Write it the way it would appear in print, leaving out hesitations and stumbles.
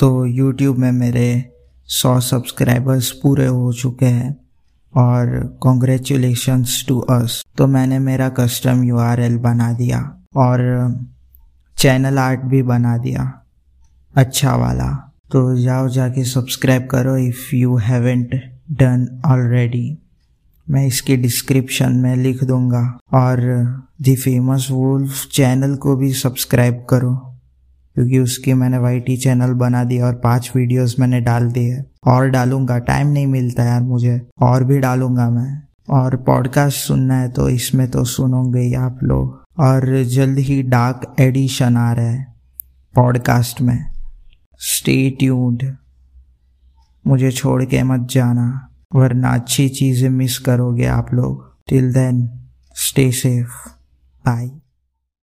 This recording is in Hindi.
तो YouTube में मेरे 100 सब्सक्राइबर्स पूरे हो चुके हैं और कॉन्ग्रेचुलेशंस टू अस। तो मैंने मेरा कस्टम URL बना दिया और चैनल आर्ट भी बना दिया अच्छा वाला। तो जाओ जाके सब्सक्राइब करो if you haven't done already. मैं इसकी डिस्क्रिप्शन में लिख दूंगा। और द फेमस वुल्फ चैनल को भी सब्सक्राइब करो क्योंकि उसकी मैंने YT चैनल बना दी और 5 वीडियोस मैंने डाल दी है और डालूंगा, टाइम नहीं मिलता यार मुझे, और भी डालूंगा मैं। और पॉडकास्ट सुनना है तो इसमें तो सुनोगे ही आप लोग। और जल्द ही डार्क एडिशन आ रहा है पॉडकास्ट में। स्टे ट्यून्ड, मुझे छोड़ के मत जाना वरना अच्छी चीज़ें मिस करोगे आप लोग। Till then stay safe, bye.